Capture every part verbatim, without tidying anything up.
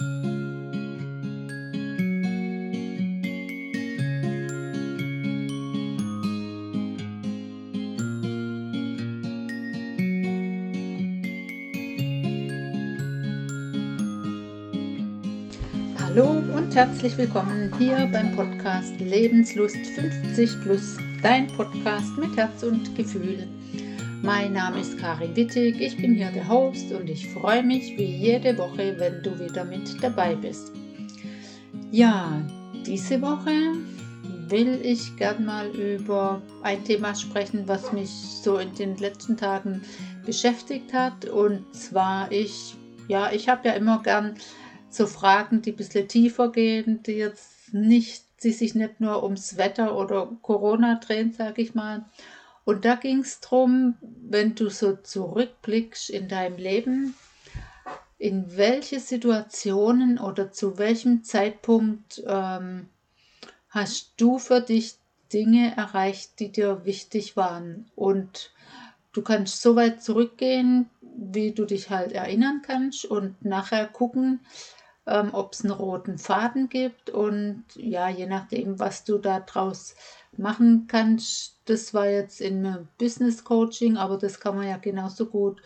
Hallo und herzlich willkommen hier beim Podcast Lebenslust fünfzig plus, dein Podcast mit Herz und Gefühl. Mein Name ist Karin Wittig, ich bin hier der Host und ich freue mich wie jede Woche, wenn du wieder mit dabei bist. Ja, diese Woche will ich gern mal über ein Thema sprechen, was mich so in den letzten Tagen beschäftigt hat. Und zwar, ich, ja, ich habe ja immer gern so Fragen, die ein bisschen tiefer gehen, die jetzt nicht, die sich nicht nur ums Wetter oder Corona drehen, sage ich mal. Und da ging es darum, wenn du so zurückblickst in deinem Leben, in welche Situationen oder zu welchem Zeitpunkt ähm, hast du für dich Dinge erreicht, die dir wichtig waren. Und du kannst so weit zurückgehen, wie du dich halt erinnern kannst und nachher gucken, Ähm, ob es einen roten Faden gibt, und ja, je nachdem, was du da draus machen kannst. Das war jetzt in Business Coaching, aber das kann man ja genauso gut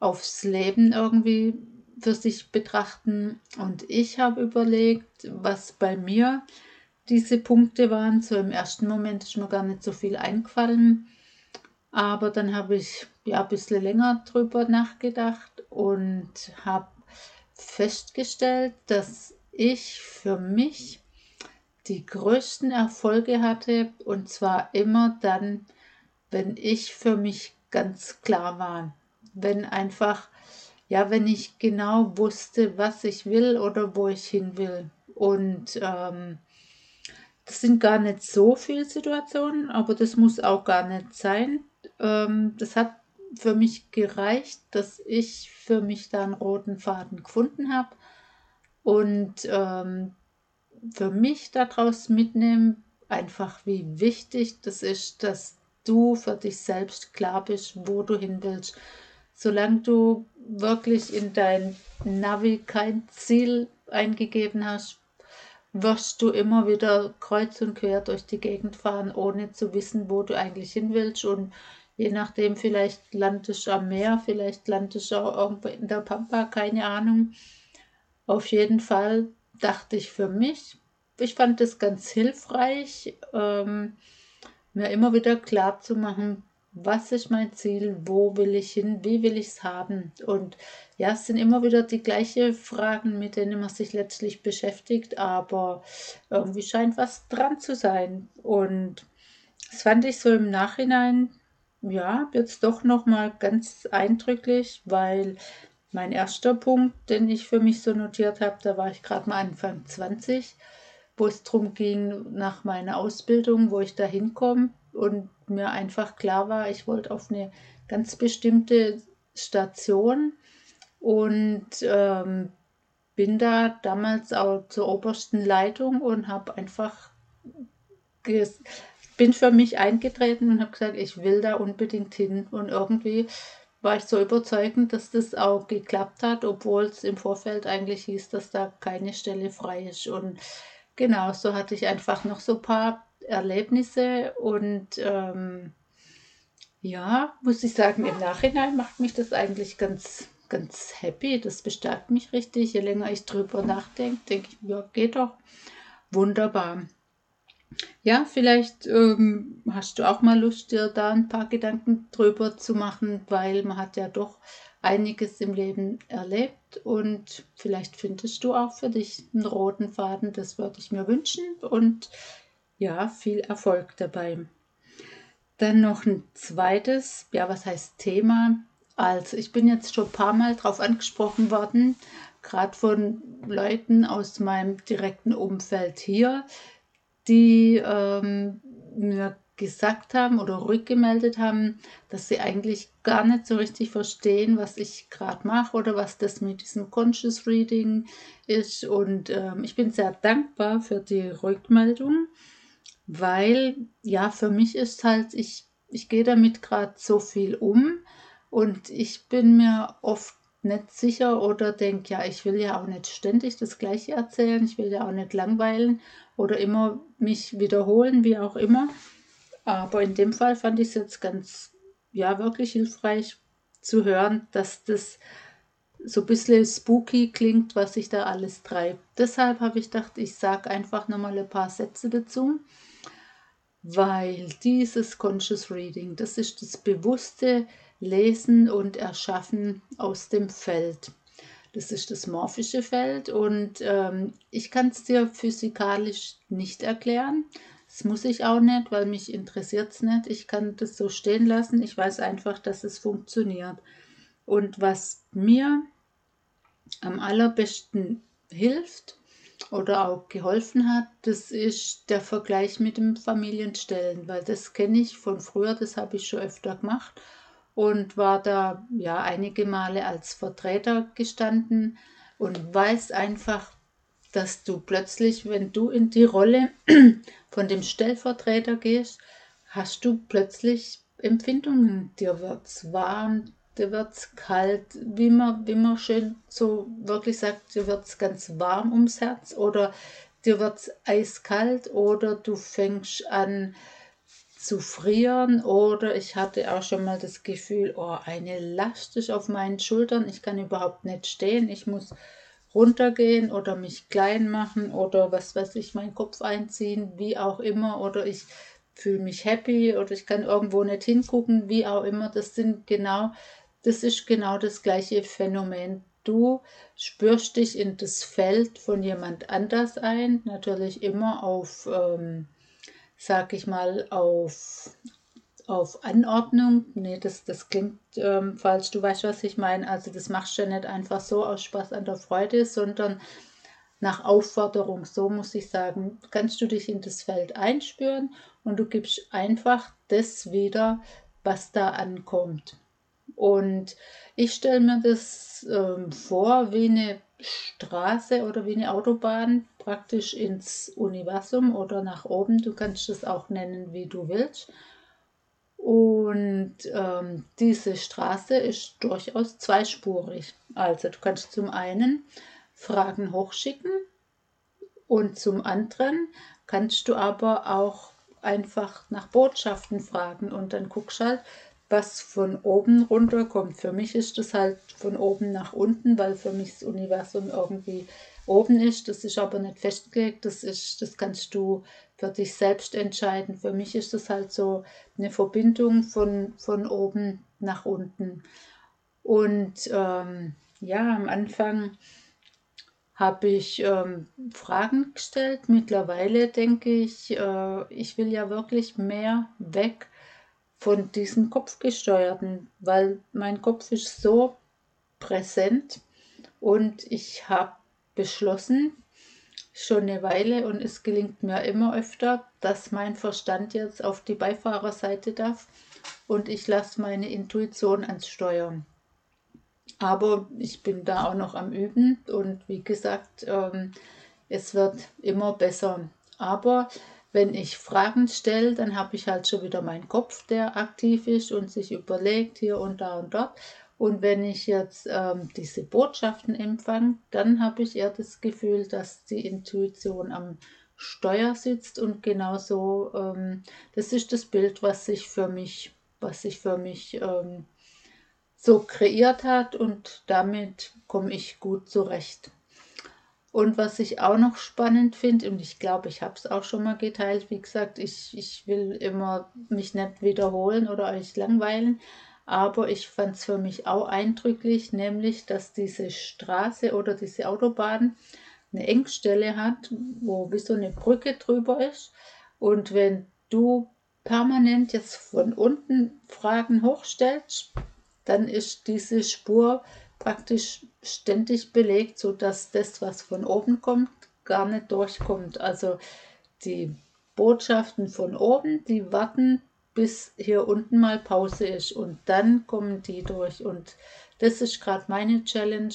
aufs Leben irgendwie für sich betrachten. Und ich habe überlegt, was bei mir diese Punkte waren. So im ersten Moment ist mir gar nicht so viel eingefallen, aber dann habe ich ja ein bisschen länger drüber nachgedacht und habe festgestellt, dass ich für mich die größten Erfolge hatte, und zwar immer dann, wenn ich für mich ganz klar war, wenn einfach, ja, wenn ich genau wusste, was ich will oder wo ich hin will. Und ähm, das sind gar nicht so viele Situationen, aber das muss auch gar nicht sein. Ähm, das hat für mich gereicht, dass ich für mich da einen roten Faden gefunden habe und ähm, für mich daraus mitnehmen, einfach wie wichtig das ist, dass du für dich selbst klar bist, wo du hin willst. Solange du wirklich in dein Navi kein Ziel eingegeben hast, wirst du immer wieder kreuz und quer durch die Gegend fahren, ohne zu wissen, wo du eigentlich hin willst. Und je nachdem, vielleicht landest du am Meer, vielleicht landest du auch irgendwo in der Pampa, keine Ahnung. Auf jeden Fall dachte ich für mich, ich fand es ganz hilfreich, ähm, mir immer wieder klar zu machen, was ist mein Ziel, wo will ich hin, wie will ich es haben. Und ja, es sind immer wieder die gleichen Fragen, mit denen man sich letztlich beschäftigt, aber irgendwie scheint was dran zu sein. Und das fand ich so im Nachhinein, ja, jetzt doch nochmal ganz eindrücklich, weil mein erster Punkt, den ich für mich so notiert habe, da war ich gerade mal Anfang zwanzig, wo es darum ging, nach meiner Ausbildung, wo ich da hinkomme, und mir einfach klar war, ich wollte auf eine ganz bestimmte Station, und ähm, bin da damals auch zur obersten Leitung und habe einfach ges- bin für mich eingetreten und habe gesagt, ich will da unbedingt hin. Und irgendwie war ich so überzeugend, dass das auch geklappt hat, obwohl es im Vorfeld eigentlich hieß, dass da keine Stelle frei ist. Und genau, so hatte ich einfach noch so ein paar Erlebnisse. Und ähm, ja, muss ich sagen, im Nachhinein macht mich das eigentlich ganz, ganz happy. Das bestärkt mich richtig. Je länger ich drüber nachdenke, denke ich, ja, geht doch. Wunderbar. Ja, vielleicht ähm, hast du auch mal Lust, dir da ein paar Gedanken drüber zu machen, weil man hat ja doch einiges im Leben erlebt, und vielleicht findest du auch für dich einen roten Faden, das würde ich mir wünschen, und ja, viel Erfolg dabei. Dann noch ein zweites, ja, was heißt Thema? Also ich bin jetzt schon ein paar Mal drauf angesprochen worden, gerade von Leuten aus meinem direkten Umfeld hier, die ähm, mir gesagt haben oder rückgemeldet haben, dass sie eigentlich gar nicht so richtig verstehen, was ich gerade mache oder was das mit diesem Conscious Reading ist. Und ähm, ich bin sehr dankbar für die Rückmeldung, weil ja, für mich ist halt, ich, ich gehe damit gerade so viel um, und ich bin mir oft nicht sicher oder denke, ja, ich will ja auch nicht ständig das Gleiche erzählen, ich will ja auch nicht langweilen oder immer mich wiederholen, wie auch immer. Aber in dem Fall fand ich es jetzt ganz, ja, wirklich hilfreich zu hören, dass das so ein bisschen spooky klingt, was sich da alles treibt. Deshalb habe ich gedacht, ich sage einfach nochmal ein paar Sätze dazu, weil dieses Conscious Reading, das ist das bewusste Lesen und Erschaffen aus dem Feld. Das ist das morphische Feld und ähm, ich kann es dir physikalisch nicht erklären. Das muss ich auch nicht, weil mich interessiert es nicht. Ich kann das so stehen lassen. Ich weiß einfach, dass es funktioniert. Und was mir am allerbesten hilft oder auch geholfen hat, das ist der Vergleich mit dem Familienstellen, weil das kenne ich von früher, das habe ich schon öfter gemacht und war da ja einige Male als Vertreter gestanden und weiß einfach, dass du plötzlich, wenn du in die Rolle von dem Stellvertreter gehst, hast du plötzlich Empfindungen, dir wird es warm, dir wird es kalt, wie man, wie man schön so wirklich sagt, dir wird es ganz warm ums Herz oder dir wird es eiskalt oder du fängst an zu frieren oder ich hatte auch schon mal das Gefühl, oh, eine Last ist auf meinen Schultern, ich kann überhaupt nicht stehen, ich muss runtergehen oder mich klein machen oder was weiß ich, meinen Kopf einziehen, wie auch immer oder ich fühle mich happy oder ich kann irgendwo nicht hingucken, wie auch immer, das sind genau Das ist genau das gleiche Phänomen. Du spürst dich in das Feld von jemand anders ein, natürlich immer auf, ähm, sag ich mal, auf, auf Anordnung. Nee, das, das klingt ähm, falsch, du weißt, was ich meine. Also das machst du ja nicht einfach so aus Spaß an der Freude, sondern nach Aufforderung, so muss ich sagen, kannst du dich in das Feld einspüren und du gibst einfach das wieder, was da ankommt. Und ich stelle mir das ähm, vor wie eine Straße oder wie eine Autobahn praktisch ins Universum oder nach oben. Du kannst das auch nennen, wie du willst. Und ähm, diese Straße ist durchaus zweispurig. Also du kannst zum einen Fragen hochschicken und zum anderen kannst du aber auch einfach nach Botschaften fragen und dann guckst halt, was von oben runterkommt. Für mich ist das halt von oben nach unten, weil für mich das Universum irgendwie oben ist. Das ist aber nicht festgelegt, das ist, das kannst du für dich selbst entscheiden. Für mich ist das halt so eine Verbindung von, von oben nach unten. Und ähm, ja, am Anfang habe ich ähm, Fragen gestellt. Mittlerweile denke ich, äh, ich will ja wirklich mehr weg von diesem Kopfgesteuerten, weil mein Kopf ist so präsent und ich habe beschlossen, schon eine Weile und es gelingt mir immer öfter, dass mein Verstand jetzt auf die Beifahrerseite darf und ich lasse meine Intuition ans Steuern. Aber ich bin da auch noch am Üben und wie gesagt, ähm, es wird immer besser. Aber wenn ich Fragen stelle, dann habe ich halt schon wieder meinen Kopf, der aktiv ist und sich überlegt, hier und da und dort. Und wenn ich jetzt ähm, diese Botschaften empfange, dann habe ich eher das Gefühl, dass die Intuition am Steuer sitzt. Und genauso, ähm, das ist das Bild, was sich für mich, was sich für mich ähm, so kreiert hat. Und damit komme ich gut zurecht. Und was ich auch noch spannend finde, und ich glaube, ich habe es auch schon mal geteilt, wie gesagt, ich, ich will immer mich nicht wiederholen oder euch langweilen, aber ich fand es für mich auch eindrücklich, nämlich, dass diese Straße oder diese Autobahn eine Engstelle hat, wo wie so eine Brücke drüber ist. Und wenn du permanent jetzt von unten Fragen hochstellst, dann ist diese Spur praktisch ständig belegt, sodass das, was von oben kommt, gar nicht durchkommt. Also die Botschaften von oben, die warten, bis hier unten mal Pause ist und dann kommen die durch. Und das ist gerade meine Challenge,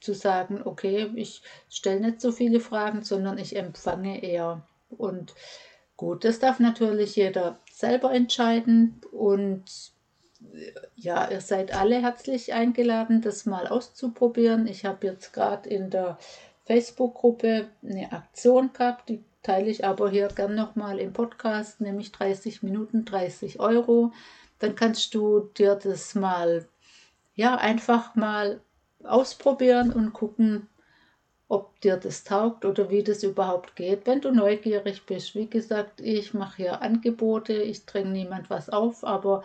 zu sagen, okay, ich stelle nicht so viele Fragen, sondern ich empfange eher. Und gut, das darf natürlich jeder selber entscheiden und ja, ihr seid alle herzlich eingeladen, das mal auszuprobieren. Ich habe jetzt gerade in der Facebook-Gruppe eine Aktion gehabt, die teile ich aber hier gern nochmal im Podcast, nämlich dreißig Minuten, dreißig Euro. Dann kannst du dir das mal, ja, einfach mal ausprobieren und gucken, ob dir das taugt oder wie das überhaupt geht, wenn du neugierig bist. Wie gesagt, ich mache hier Angebote, ich dränge niemand was auf, aber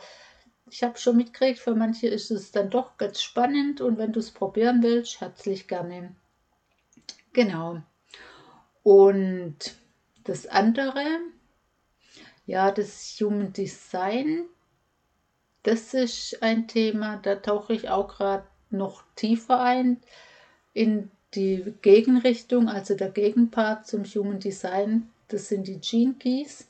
ich habe schon mitgekriegt, für manche ist es dann doch ganz spannend und wenn du es probieren willst, herzlich gerne. Genau. Und das andere, ja, das Human Design, das ist ein Thema, da tauche ich auch gerade noch tiefer ein in die Gegenrichtung, also der Gegenpart zum Human Design, das sind die Gene Keys.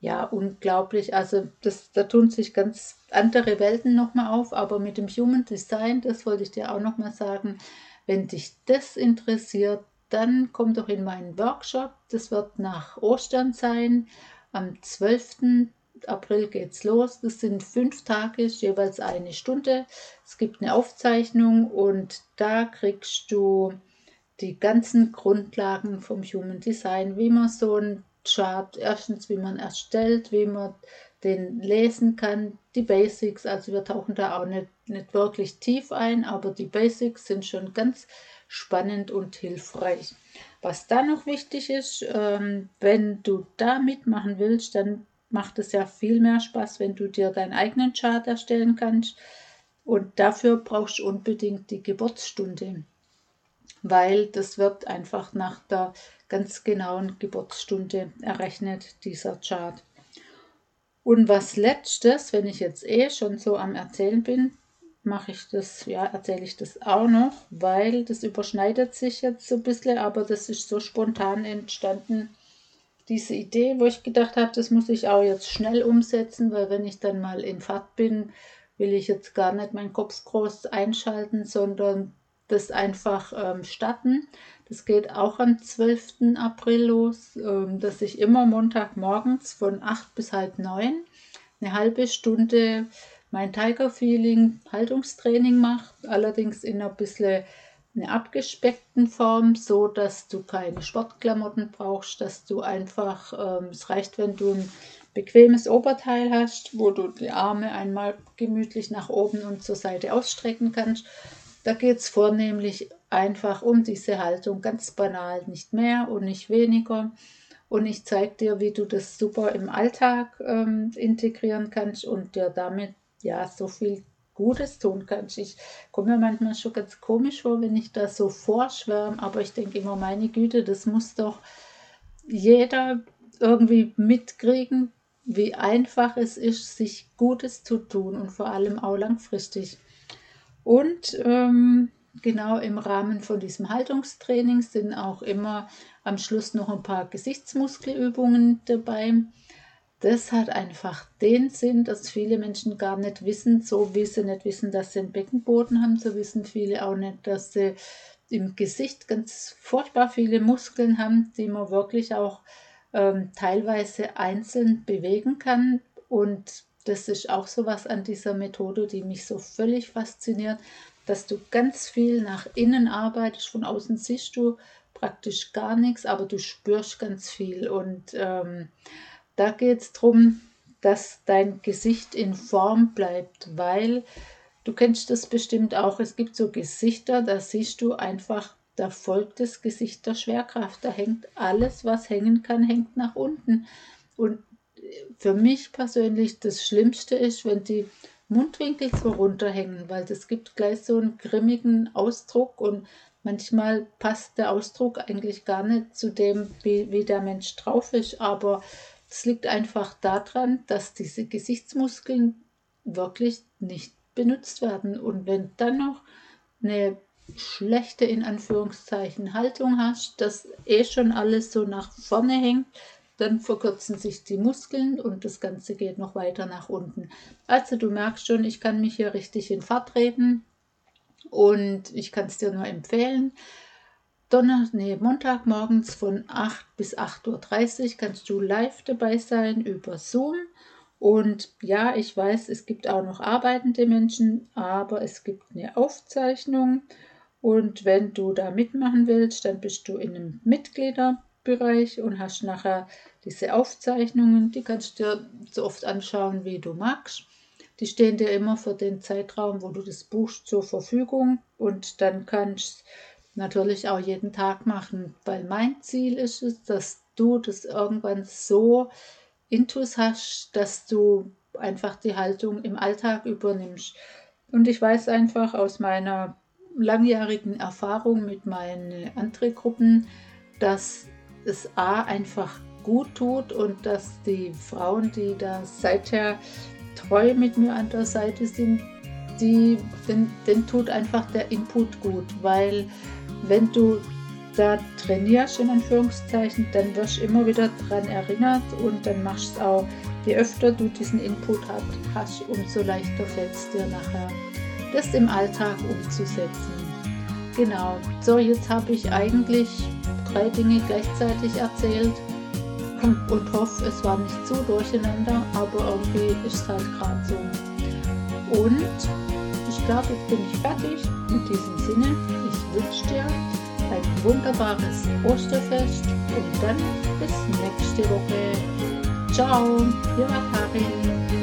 Ja, unglaublich, also das, da tun sich ganz andere Welten nochmal auf, aber mit dem Human Design, das wollte ich dir auch nochmal sagen, wenn dich das interessiert, dann komm doch in meinen Workshop, das wird nach Ostern sein, am zwölften April geht's los. Das sind fünf Tage, jeweils eine Stunde. Es gibt eine Aufzeichnung und da kriegst du die ganzen Grundlagen vom Human Design, wie man so einen Chart, erstens wie man erstellt, wie man den lesen kann, die Basics, also wir tauchen da auch nicht, nicht wirklich tief ein, aber die Basics sind schon ganz spannend und hilfreich. Was da noch wichtig ist, ähm, wenn du da mitmachen willst, dann macht es ja viel mehr Spaß, wenn du dir deinen eigenen Chart erstellen kannst. Und dafür brauchst du unbedingt die Geburtsstunde, weil das wird einfach nach der ganz genauen Geburtsstunde errechnet, dieser Chart. Und was letztes, wenn ich jetzt eh schon so am Erzählen bin, mache ich das, ja, erzähle ich das auch noch, weil das überschneidet sich jetzt so ein bisschen, aber das ist so spontan entstanden, diese Idee, wo ich gedacht habe, das muss ich auch jetzt schnell umsetzen, weil wenn ich dann mal in Fahrt bin, will ich jetzt gar nicht meinen Kopf groß einschalten, sondern das einfach ähm, starten. Das geht auch am zwölften April los, ähm, dass ich immer Montagmorgens von acht bis halb neun eine halbe Stunde mein Tiger Feeling Haltungstraining mache, allerdings in ein bisschen eine abgespeckten Form, so dass du keine Sportklamotten brauchst, dass du einfach, ähm, es reicht, wenn du ein bequemes Oberteil hast, wo du die Arme einmal gemütlich nach oben und zur Seite ausstrecken kannst. Da geht es vornehmlich einfach um diese Haltung, ganz banal, nicht mehr und nicht weniger. Und ich zeige dir, wie du das super im Alltag ähm, integrieren kannst und dir damit ja so viel Gutes tun kannst. Ich komme mir manchmal schon ganz komisch vor, wenn ich da so vorschwärme, aber ich denke immer, meine Güte, das muss doch jeder irgendwie mitkriegen, wie einfach es ist, sich Gutes zu tun und vor allem auch langfristig. Und ähm, genau im Rahmen von diesem Haltungstraining sind auch immer am Schluss noch ein paar Gesichtsmuskelübungen dabei. Das hat einfach den Sinn, dass viele Menschen gar nicht wissen, so wie sie nicht wissen, dass sie einen Beckenboden haben, so wissen viele auch nicht, dass sie im Gesicht ganz furchtbar viele Muskeln haben, die man wirklich auch ähm, teilweise einzeln bewegen kann. Und das ist auch sowas an dieser Methode, die mich so völlig fasziniert, dass du ganz viel nach innen arbeitest. Von außen siehst du praktisch gar nichts, aber du spürst ganz viel und ähm, da geht es darum, dass dein Gesicht in Form bleibt, weil du kennst das bestimmt auch, es gibt so Gesichter, da siehst du einfach, da folgt das Gesicht der Schwerkraft, da hängt alles, was hängen kann, hängt nach unten. Und für mich persönlich das Schlimmste ist, wenn die Mundwinkel so runterhängen, weil das gibt gleich so einen grimmigen Ausdruck und manchmal passt der Ausdruck eigentlich gar nicht zu dem, wie, wie der Mensch drauf ist, aber es liegt einfach daran, dass diese Gesichtsmuskeln wirklich nicht benutzt werden. Und wenn dann noch eine schlechte, in Anführungszeichen, Haltung hast, dass eh schon alles so nach vorne hängt, dann verkürzen sich die Muskeln und das Ganze geht noch weiter nach unten. Also du merkst schon, ich kann mich hier richtig in Fahrt reden und ich kann es dir nur empfehlen. Donner, nee, Montagmorgens von acht bis acht Uhr dreißig kannst du live dabei sein über Zoom Und ja, ich weiß, es gibt auch noch arbeitende Menschen, aber es gibt eine Aufzeichnung. Und wenn du da mitmachen willst, dann bist du in einem Mitgliederbereich und hast nachher diese Aufzeichnungen. Die kannst du dir so oft anschauen, wie du magst. Die stehen dir immer für den Zeitraum, wo du das buchst, zur Verfügung. Und dann kannst du natürlich auch jeden Tag machen, weil mein Ziel ist es, dass du das irgendwann so intus hast, dass du einfach die Haltung im Alltag übernimmst. Und ich weiß einfach aus meiner langjährigen Erfahrung mit meinen anderen Gruppen, dass es A einfach gut tut und dass die Frauen, die da seither treu mit mir an der Seite sind, die, den, den tut einfach der Input gut, weil wenn du da trainierst, in Anführungszeichen, dann wirst du immer wieder daran erinnert und dann machst du es auch. Je öfter du diesen Input hast, umso leichter fällt es dir nachher, das im Alltag umzusetzen. Genau, so jetzt habe ich eigentlich drei Dinge gleichzeitig erzählt und, und hoffe, es war nicht zu durcheinander, aber irgendwie ist es halt gerade so. Und ich glaube, jetzt bin ich fertig. In diesem Sinne, ich wünsche dir ein wunderbares Osterfest und dann bis nächste Woche. Ciao, hier war Karin.